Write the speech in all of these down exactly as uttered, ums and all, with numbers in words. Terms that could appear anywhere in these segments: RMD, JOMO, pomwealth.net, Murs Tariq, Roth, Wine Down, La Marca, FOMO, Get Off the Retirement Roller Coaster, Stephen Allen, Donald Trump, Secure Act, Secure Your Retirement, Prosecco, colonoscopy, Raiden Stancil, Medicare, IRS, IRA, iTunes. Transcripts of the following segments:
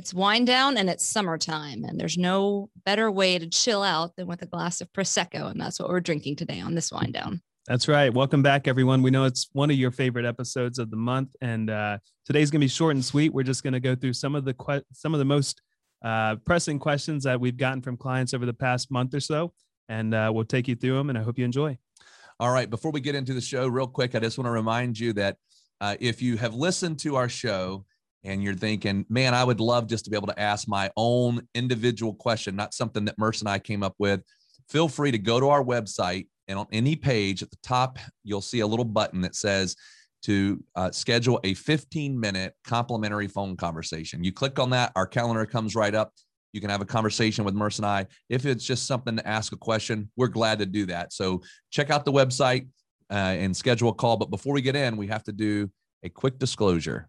It's wine down and it's summertime, and there's no better way to chill out than with a glass of Prosecco. And that's what we're drinking today on this wine down. That's right. Welcome back, everyone. We know it's one of your favorite episodes of the month, and uh, today's going to be short and sweet. We're just going to go through some of the que- some of the most uh, pressing questions that we've gotten from clients over the past month or so, and uh, we'll take you through them, and I hope you enjoy. All right. Before we get into the show real quick, I just want to remind you that uh, if you have listened to our show, and you're thinking, man, I would love just to be able to ask my own individual question, not something that Murs and I came up with, feel free to go to our website, and on any page at the top, you'll see a little button that says to uh, schedule a fifteen minute complimentary phone conversation. You click on that, our calendar comes right up. You can have a conversation with Murs and I. If it's just something to ask a question, we're glad to do that. So check out the website uh, and schedule a call. But before we get in, we have to do a quick disclosure.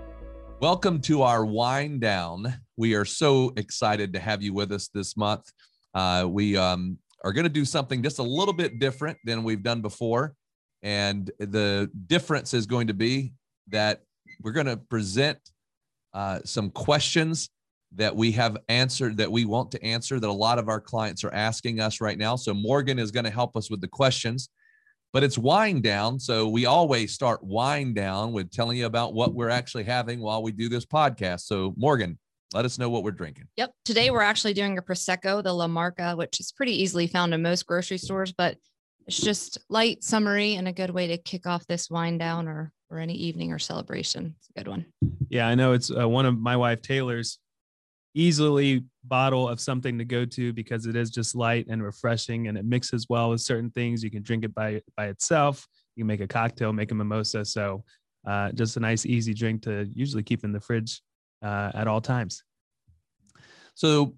Welcome to our wine down. We are so excited to have you with us this month. Uh, we um, are going to do something just a little bit different than we've done before. And the difference is going to be that we're going to present uh, some questions that we have answered, that we want to answer, that a lot of our clients are asking us right now. So Morgan is going to help us with the questions. But it's wine down, so we always start wine down with telling you about what we're actually having while we do this podcast. So Morgan, let us know what we're drinking. Yep. Today, we're actually doing a Prosecco, the La Marca, which is pretty easily found in most grocery stores, but it's just light, summery, and a good way to kick off this wine down or, or any evening or celebration. It's a good one. Yeah, I know it's uh, one of my wife, Taylor's, easily bottle of something to go to because it is just light and refreshing, and it mixes well with certain things. You can drink it by by itself. You can make a cocktail, make a mimosa. So uh, just a nice, easy drink to usually keep in the fridge uh, at all times. So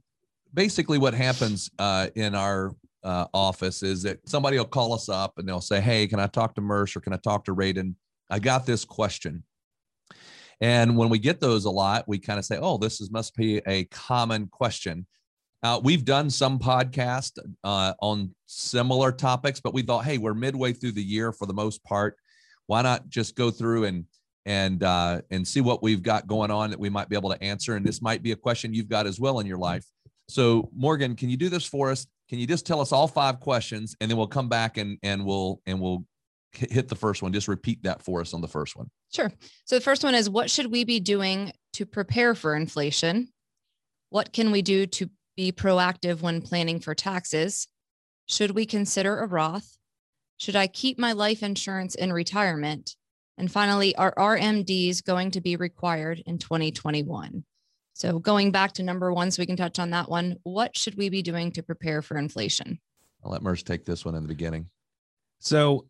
basically what happens uh, in our uh, office is that somebody will call us up and they'll say, hey, can I talk to Murs or can I talk to Raiden? I got this question. And when we get those a lot, we kind of say, oh, this is, must be a common question. Uh, we've done some podcasts uh, on similar topics, but we thought, hey, we're midway through the year for the most part. Why not just go through and and uh, and see what we've got going on that we might be able to answer? And this might be a question you've got as well in your life. So, Morgan, can you do this for us? Can you just tell us all five questions, and then we'll come back and and we'll and we'll. hit the first one. Just repeat that for us on the first one. Sure. So the first one is, what should we be doing to prepare for inflation? What can we do to be proactive when planning for taxes? Should we consider a Roth? Should I keep my life insurance in retirement? And finally, are R M Ds going to be required in twenty twenty-one? So going back to number one, so we can touch on that one. What should we be doing to prepare for inflation? I'll let Murs take this one in the beginning. So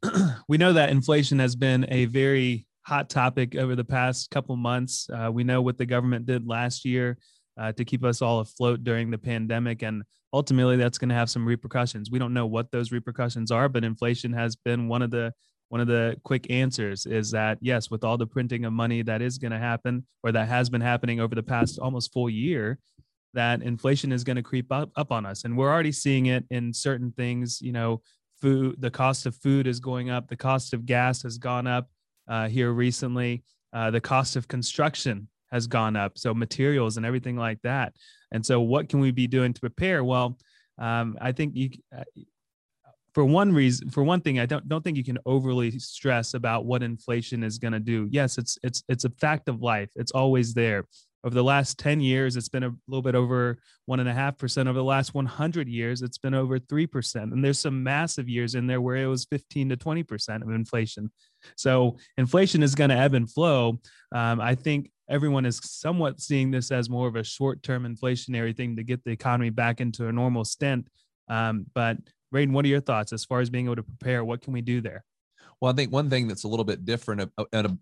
we know that inflation has been a very hot topic over the past couple months. Uh, we know what the government did last year uh, to keep us all afloat during the pandemic. And ultimately, that's going to have some repercussions. We don't know what those repercussions are, but inflation has been one of the one of the quick answers is that, yes, with all the printing of money that is going to happen or that has been happening over the past almost full year, that inflation is going to creep up, up on us. And we're already seeing it in certain things, you know, food, the cost of food is going up. The cost of gas has gone up uh, here recently. Uh, the cost of construction has gone up. So materials and everything like that. And so what can we be doing to prepare? Well, um, I think you, uh, for one reason, for one thing, I don't don't think you can overly stress about what inflation is going to do. Yes, it's it's it's a fact of life. It's always there. Over the last ten years, it's been a little bit over one and a half percent. Over the last one hundred years, it's been over three percent. And there's some massive years in there where it was fifteen to twenty percent of inflation. So inflation is going to ebb and flow. Um, I think everyone is somewhat seeing this as more of a short-term inflationary thing to get the economy back into a normal stint. Um, but Raiden, what are your thoughts as far as being able to prepare? What can we do there? Well, I think one thing that's a little bit different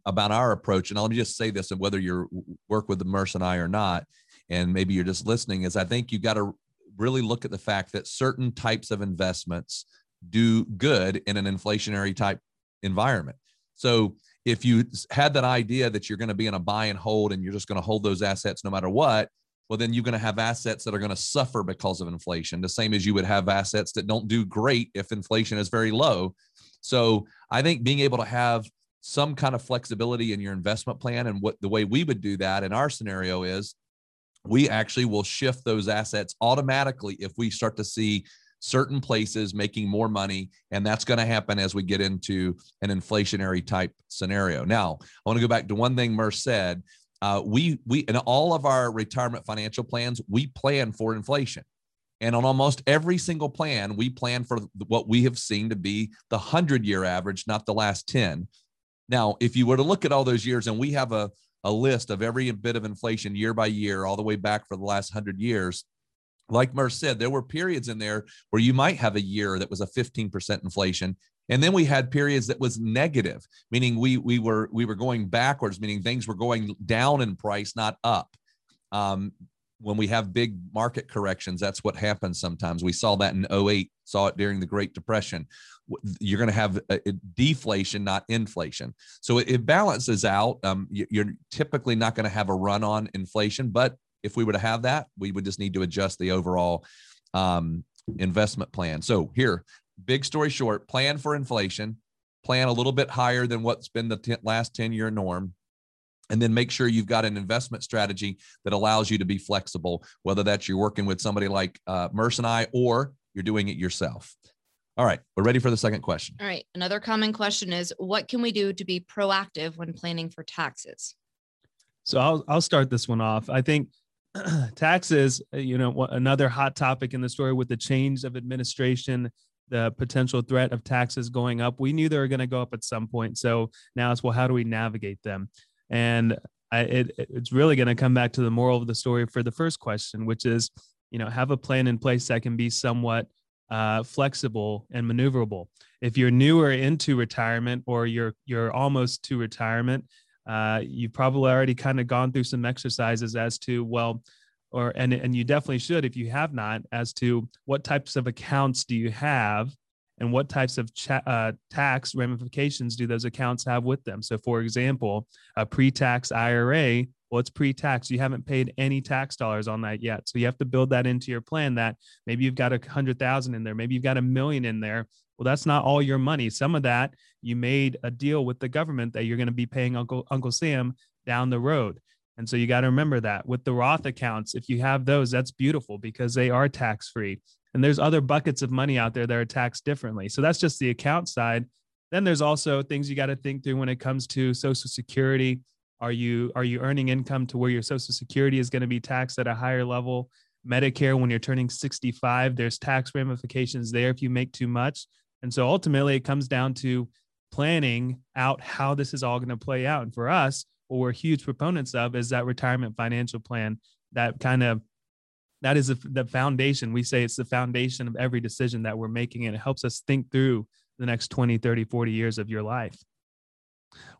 about our approach, and I'll just say this, and whether you work with the Murs and I or not, and maybe you're just listening, is I think you've got to really look at the fact that certain types of investments do good in an inflationary type environment. So if you had that idea that you're going to be in a buy and hold, and you're just going to hold those assets no matter what, well, then you're going to have assets that are going to suffer because of inflation, the same as you would have assets that don't do great if inflation is very low. So I think being able to have some kind of flexibility in your investment plan, and what the way we would do that in our scenario is we actually will shift those assets automatically if we start to see certain places making more money. And that's going to happen as we get into an inflationary type scenario. Now, I want to go back to one thing Murs said. Uh, we, we, in all of our retirement financial plans, we plan for inflation. And on almost every single plan, we plan for what we have seen to be the hundred-year average, not the last ten. Now, if you were to look at all those years, and we have a, a list of every bit of inflation year by year, all the way back for the last hundred years, like Murs said, there were periods in there where you might have a year that was a fifteen percent inflation. And then we had periods that was negative, meaning we, we, were, we were going backwards, meaning things were going down in price, not up. Um, When we have big market corrections, that's what happens sometimes. We saw that in oh eight, saw it during the Great Depression. You're going to have a, a deflation, not inflation. So it, it balances out. Um, you, you're typically not going to have a run on inflation, but if we were to have that, we would just need to adjust the overall um, investment plan. So here, big story short, plan for inflation, plan a little bit higher than what's been the t- last ten-year norm. And then make sure you've got an investment strategy that allows you to be flexible, whether that's you're working with somebody like uh, Murs and I, or you're doing it yourself. All right, we're ready for the second question. All right, another common question is, what can we do to be proactive when planning for taxes? So I'll, I'll start this one off. I think taxes, you know, another hot topic in the story with the change of administration, the potential threat of taxes going up. We knew they were going to go up at some point. So now it's, well, how do we navigate them? And I, it, it's really going to come back to the moral of the story for the first question, which is, you know, have a plan in place that can be somewhat uh, flexible and maneuverable. If you're newer into retirement, or you're you're almost to retirement, uh, you've probably already kind of gone through some exercises as to, well, or and and you definitely should if you have not, as to what types of accounts do you have, and what types of cha- uh, tax ramifications do those accounts have with them? So for example, a pre-tax I R A, well, it's pre-tax. You haven't paid any tax dollars on that yet. So you have to build that into your plan, that maybe you've got a hundred thousand in there, maybe you've got a million in there. Well, that's not all your money. Some of that, you made a deal with the government that you're going to be paying Uncle, Uncle Sam down the road. And so you got to remember that. With the Roth accounts, if you have those, that's beautiful because they are tax-free. And there's other buckets of money out there that are taxed differently. So that's just the account side. Then there's also things you got to think through when it comes to Social Security. Are you are you earning income to where your Social Security is going to be taxed at a higher level? Medicare, when you're turning sixty-five, there's tax ramifications there if you make too much. And so ultimately, it comes down to planning out how this is all going to play out. And for us, what we're huge proponents of is that retirement financial plan, that kind of That is the foundation. We say it's the foundation of every decision that we're making, and it helps us think through the next twenty, thirty, forty years of your life.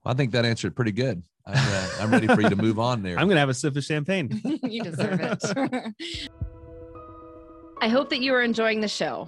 Well, I think that answered pretty good. I'm, uh, I'm ready for you to move on there. I'm going to have a sip of champagne. You deserve it. I hope that you are enjoying the show.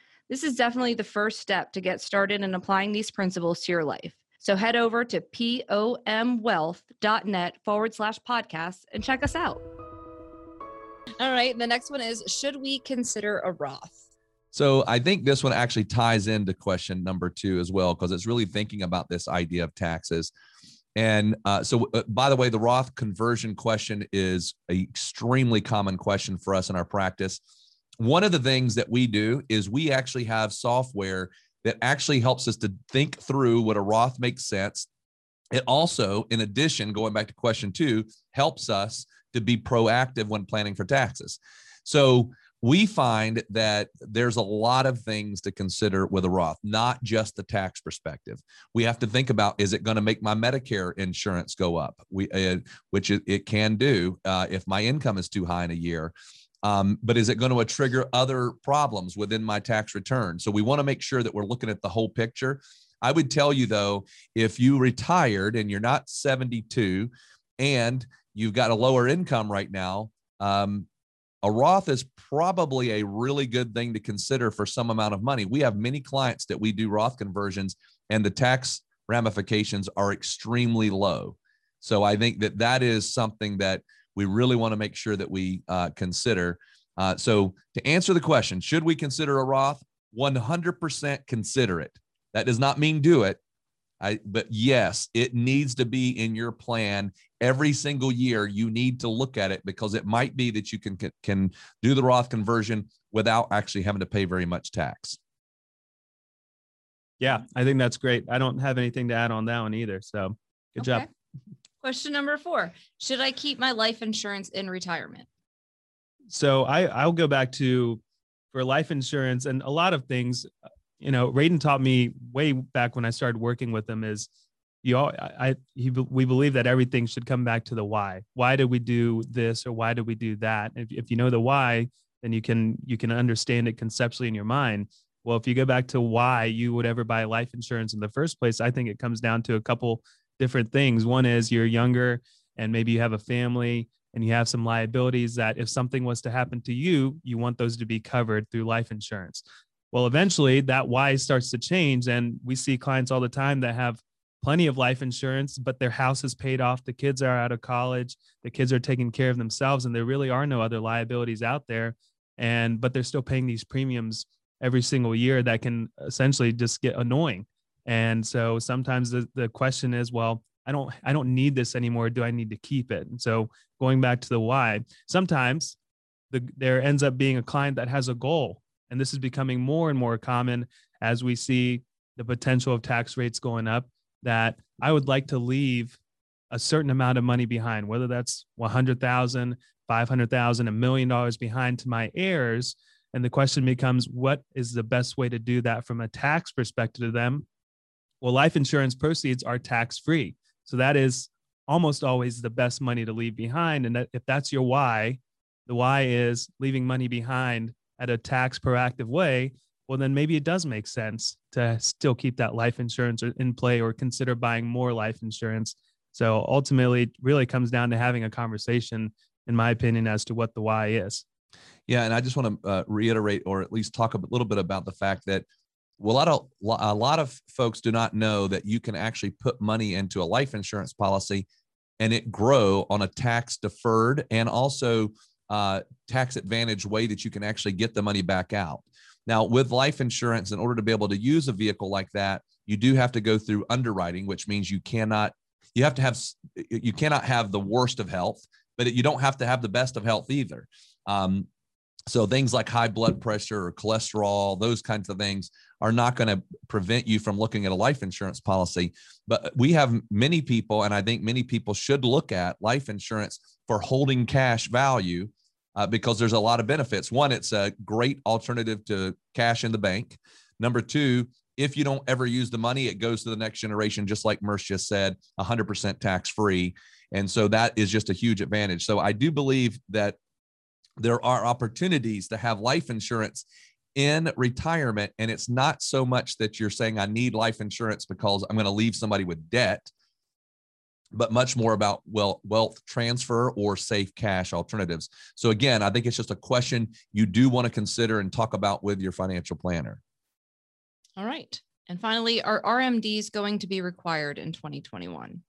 this is definitely the first step to get started in applying these principles to your life. So head over to pomwealth.net forward slash podcast and check us out. All right. The next one is, should we consider a Roth? So I think this one actually ties into question number two as well, because it's really thinking about this idea of taxes. And uh, so, uh, by the way, the Roth conversion question is an extremely common question for us in our practice. One of the things that we do is we actually have software that actually helps us to think through what a Roth makes sense. It also, in addition, going back to question two, helps us to be proactive when planning for taxes. So we find that there's a lot of things to consider with a Roth, not just the tax perspective. We have to think about, is it going to make my Medicare insurance go up? We, uh, which it, it can do uh, if my income is too high in a year. Um, but is it going to trigger other problems within my tax return? So we want to make sure that we're looking at the whole picture. I would tell you, though, if you retired and you're not seventy-two and you've got a lower income right now, um, a Roth is probably a really good thing to consider for some amount of money. We have many clients that we do Roth conversions, and the tax ramifications are extremely low. So I think that that is something that we really want to make sure that we uh, consider. Uh, so to answer the question, should we consider a Roth? one hundred percent consider it. That does not mean do it. I, but yes, it needs to be in your plan every single year. You need to look at it, because it might be that you can, can, can do the Roth conversion without actually having to pay very much tax. Yeah, I think that's great. I don't have anything to add on that one either. So good okay. job. Question number four, should I keep my life insurance in retirement? So I, I'll go back to, for life insurance and a lot of things, you know, Raiden taught me way back when I started working with him is, you all, I, he, we believe that everything should come back to the why. Why did we do this, or why did we do that? If, if you know the why, then you can, you can understand it conceptually in your mind. Well, if you go back to why you would ever buy life insurance in the first place, I think it comes down to a couple different things. One is you're younger and maybe you have a family and you have some liabilities that if something was to happen to you, you want those to be covered through life insurance. Well, eventually that why starts to change. And we see clients all the time that have plenty of life insurance, but their house is paid off. The kids are out of college. The kids are taking care of themselves, and there really are no other liabilities out there. And, but they're still paying these premiums every single year that can essentially just get annoying. And so sometimes the, the question is, well, I don't, I don't need this anymore. Do I need to keep it? And so going back to the why, sometimes the, there ends up being a client that has a goal. And this is becoming more and more common as we see the potential of tax rates going up, that I would like to leave a certain amount of money behind, whether that's one hundred thousand dollars, five hundred thousand dollars, a million dollars behind to my heirs. And the question becomes, what is the best way to do that from a tax perspective to them? Well, life insurance proceeds are tax-free. So that is almost always the best money to leave behind. And that, if that's your why, the why is leaving money behind at a tax proactive way, well, then maybe it does make sense to still keep that life insurance in play or consider buying more life insurance. So ultimately, it really comes down to having a conversation, in my opinion, as to what the why is. Yeah, and I just want to uh, reiterate, or at least talk a little bit about the fact that Well, a lot of, a lot of folks do not know that you can actually put money into a life insurance policy and it grow on a tax deferred and also uh, tax advantage way that you can actually get the money back out. Now, with life insurance, in order to be able to use a vehicle like that, you do have to go through underwriting, which means you cannot, you have to have, you cannot have the worst of health, but you don't have to have the best of health either. Um, So things like high blood pressure or cholesterol, those kinds of things are not going to prevent you from looking at a life insurance policy. But we have many people, and I think many people should look at life insurance for holding cash value uh, because there's a lot of benefits. One, it's a great alternative to cash in the bank. Number two, if you don't ever use the money, it goes to the next generation, just like Murs just said, one hundred percent tax-free. And so that is just a huge advantage. So I do believe that there are opportunities to have life insurance in retirement. And it's not so much that you're saying, I need life insurance because I'm going to leave somebody with debt, but much more about well, wealth transfer or safe cash alternatives. So again, I think it's just a question you do want to consider and talk about with your financial planner. All right. And finally, are R M Ds going to be required in twenty twenty-one?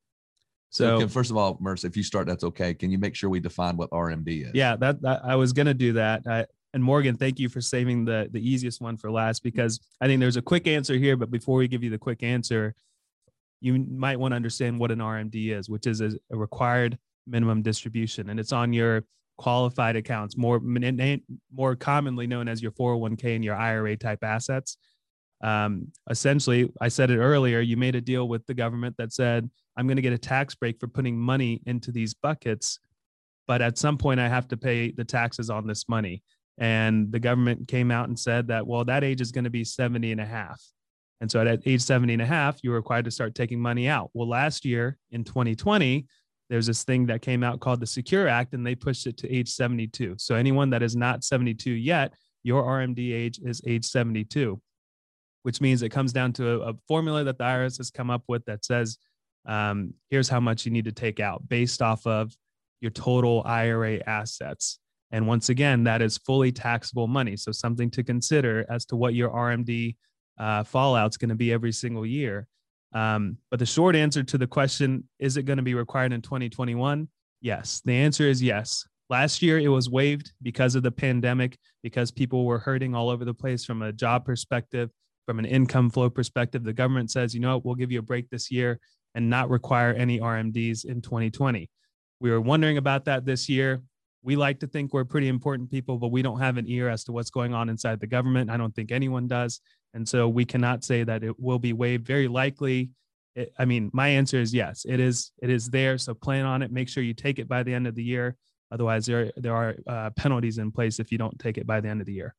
So okay, first of all, Murs, if you start, that's okay. Can you make sure we define what R M D is? Yeah, that, that I was going to do that. I, and Morgan, thank you for saving the, the easiest one for last, because I think there's a quick answer here, but before we give you the quick answer, you might want to understand what an R M D is, which is a, a required minimum distribution. And it's on your qualified accounts, more, more commonly known as your four oh one k and your I R A type assets. Um, essentially, I said it earlier, you made a deal with the government that said, I'm going to get a tax break for putting money into these buckets, but at some point I have to pay the taxes on this money. And the government came out and said that, well, that age is going to be seventy and a half. And so at age seventy and a half, you're required to start taking money out. Well, last year in twenty twenty, there's this thing that came out called the Secure Act, and they pushed it to age seventy-two. So anyone that is not seventy-two yet, your R M D age is age seventy-two. Which means it comes down to a, a formula that the I R S has come up with that says, um, here's how much you need to take out based off of your total I R A assets. And once again, that is fully taxable money. So something to consider as to what your R M D uh, fallout's going to be every single year. Um, but the short answer to the question, is it going to be required in twenty twenty-one? Yes. The answer is yes. Last year, it was waived because of the pandemic, because people were hurting all over the place from a job perspective. From an income flow perspective, the government says, you know what, we'll give you a break this year and not require any R M Ds in twenty twenty. We were wondering about that this year. We like to think we're pretty important people, but we don't have an ear as to what's going on inside the government. I don't think anyone does. And so we cannot say that it will be waived. Very likely, it, I mean, my answer is yes, it is, it is there. So plan on it. Make sure you take it by the end of the year. Otherwise, there, there are uh, penalties in place if you don't take it by the end of the year.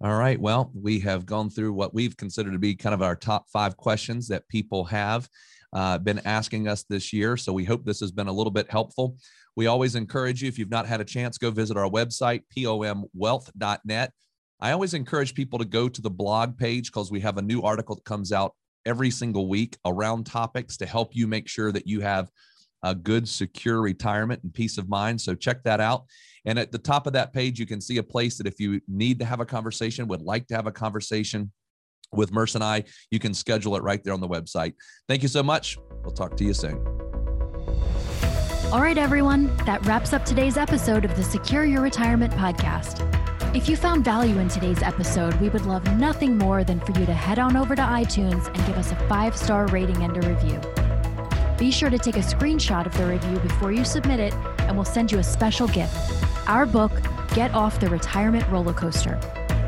All right. Well, we have gone through what we've considered to be kind of our top five questions that people have uh, been asking us this year. So we hope this has been a little bit helpful. We always encourage you, if you've not had a chance, go visit our website, pom wealth dot net. I always encourage people to go to the blog page because we have a new article that comes out every single week around topics to help you make sure that you have a good, secure retirement and peace of mind. So check that out. And at the top of that page, you can see a place that if you need to have a conversation, would like to have a conversation with Murs and I, you can schedule it right there on the website. Thank you so much. We'll talk to you soon. All right, everyone, that wraps up today's episode of the Secure Your Retirement podcast. If you found value in today's episode, we would love nothing more than for you to head on over to iTunes and give us a five-star rating and a review. Be sure to take a screenshot of the review before you submit it, and we'll send you a special gift, our book, Get Off the Retirement Roller Coaster.